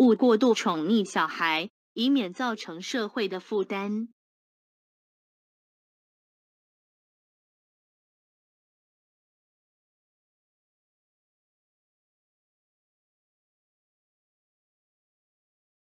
勿过度宠溺小孩，以免造成社会的负担。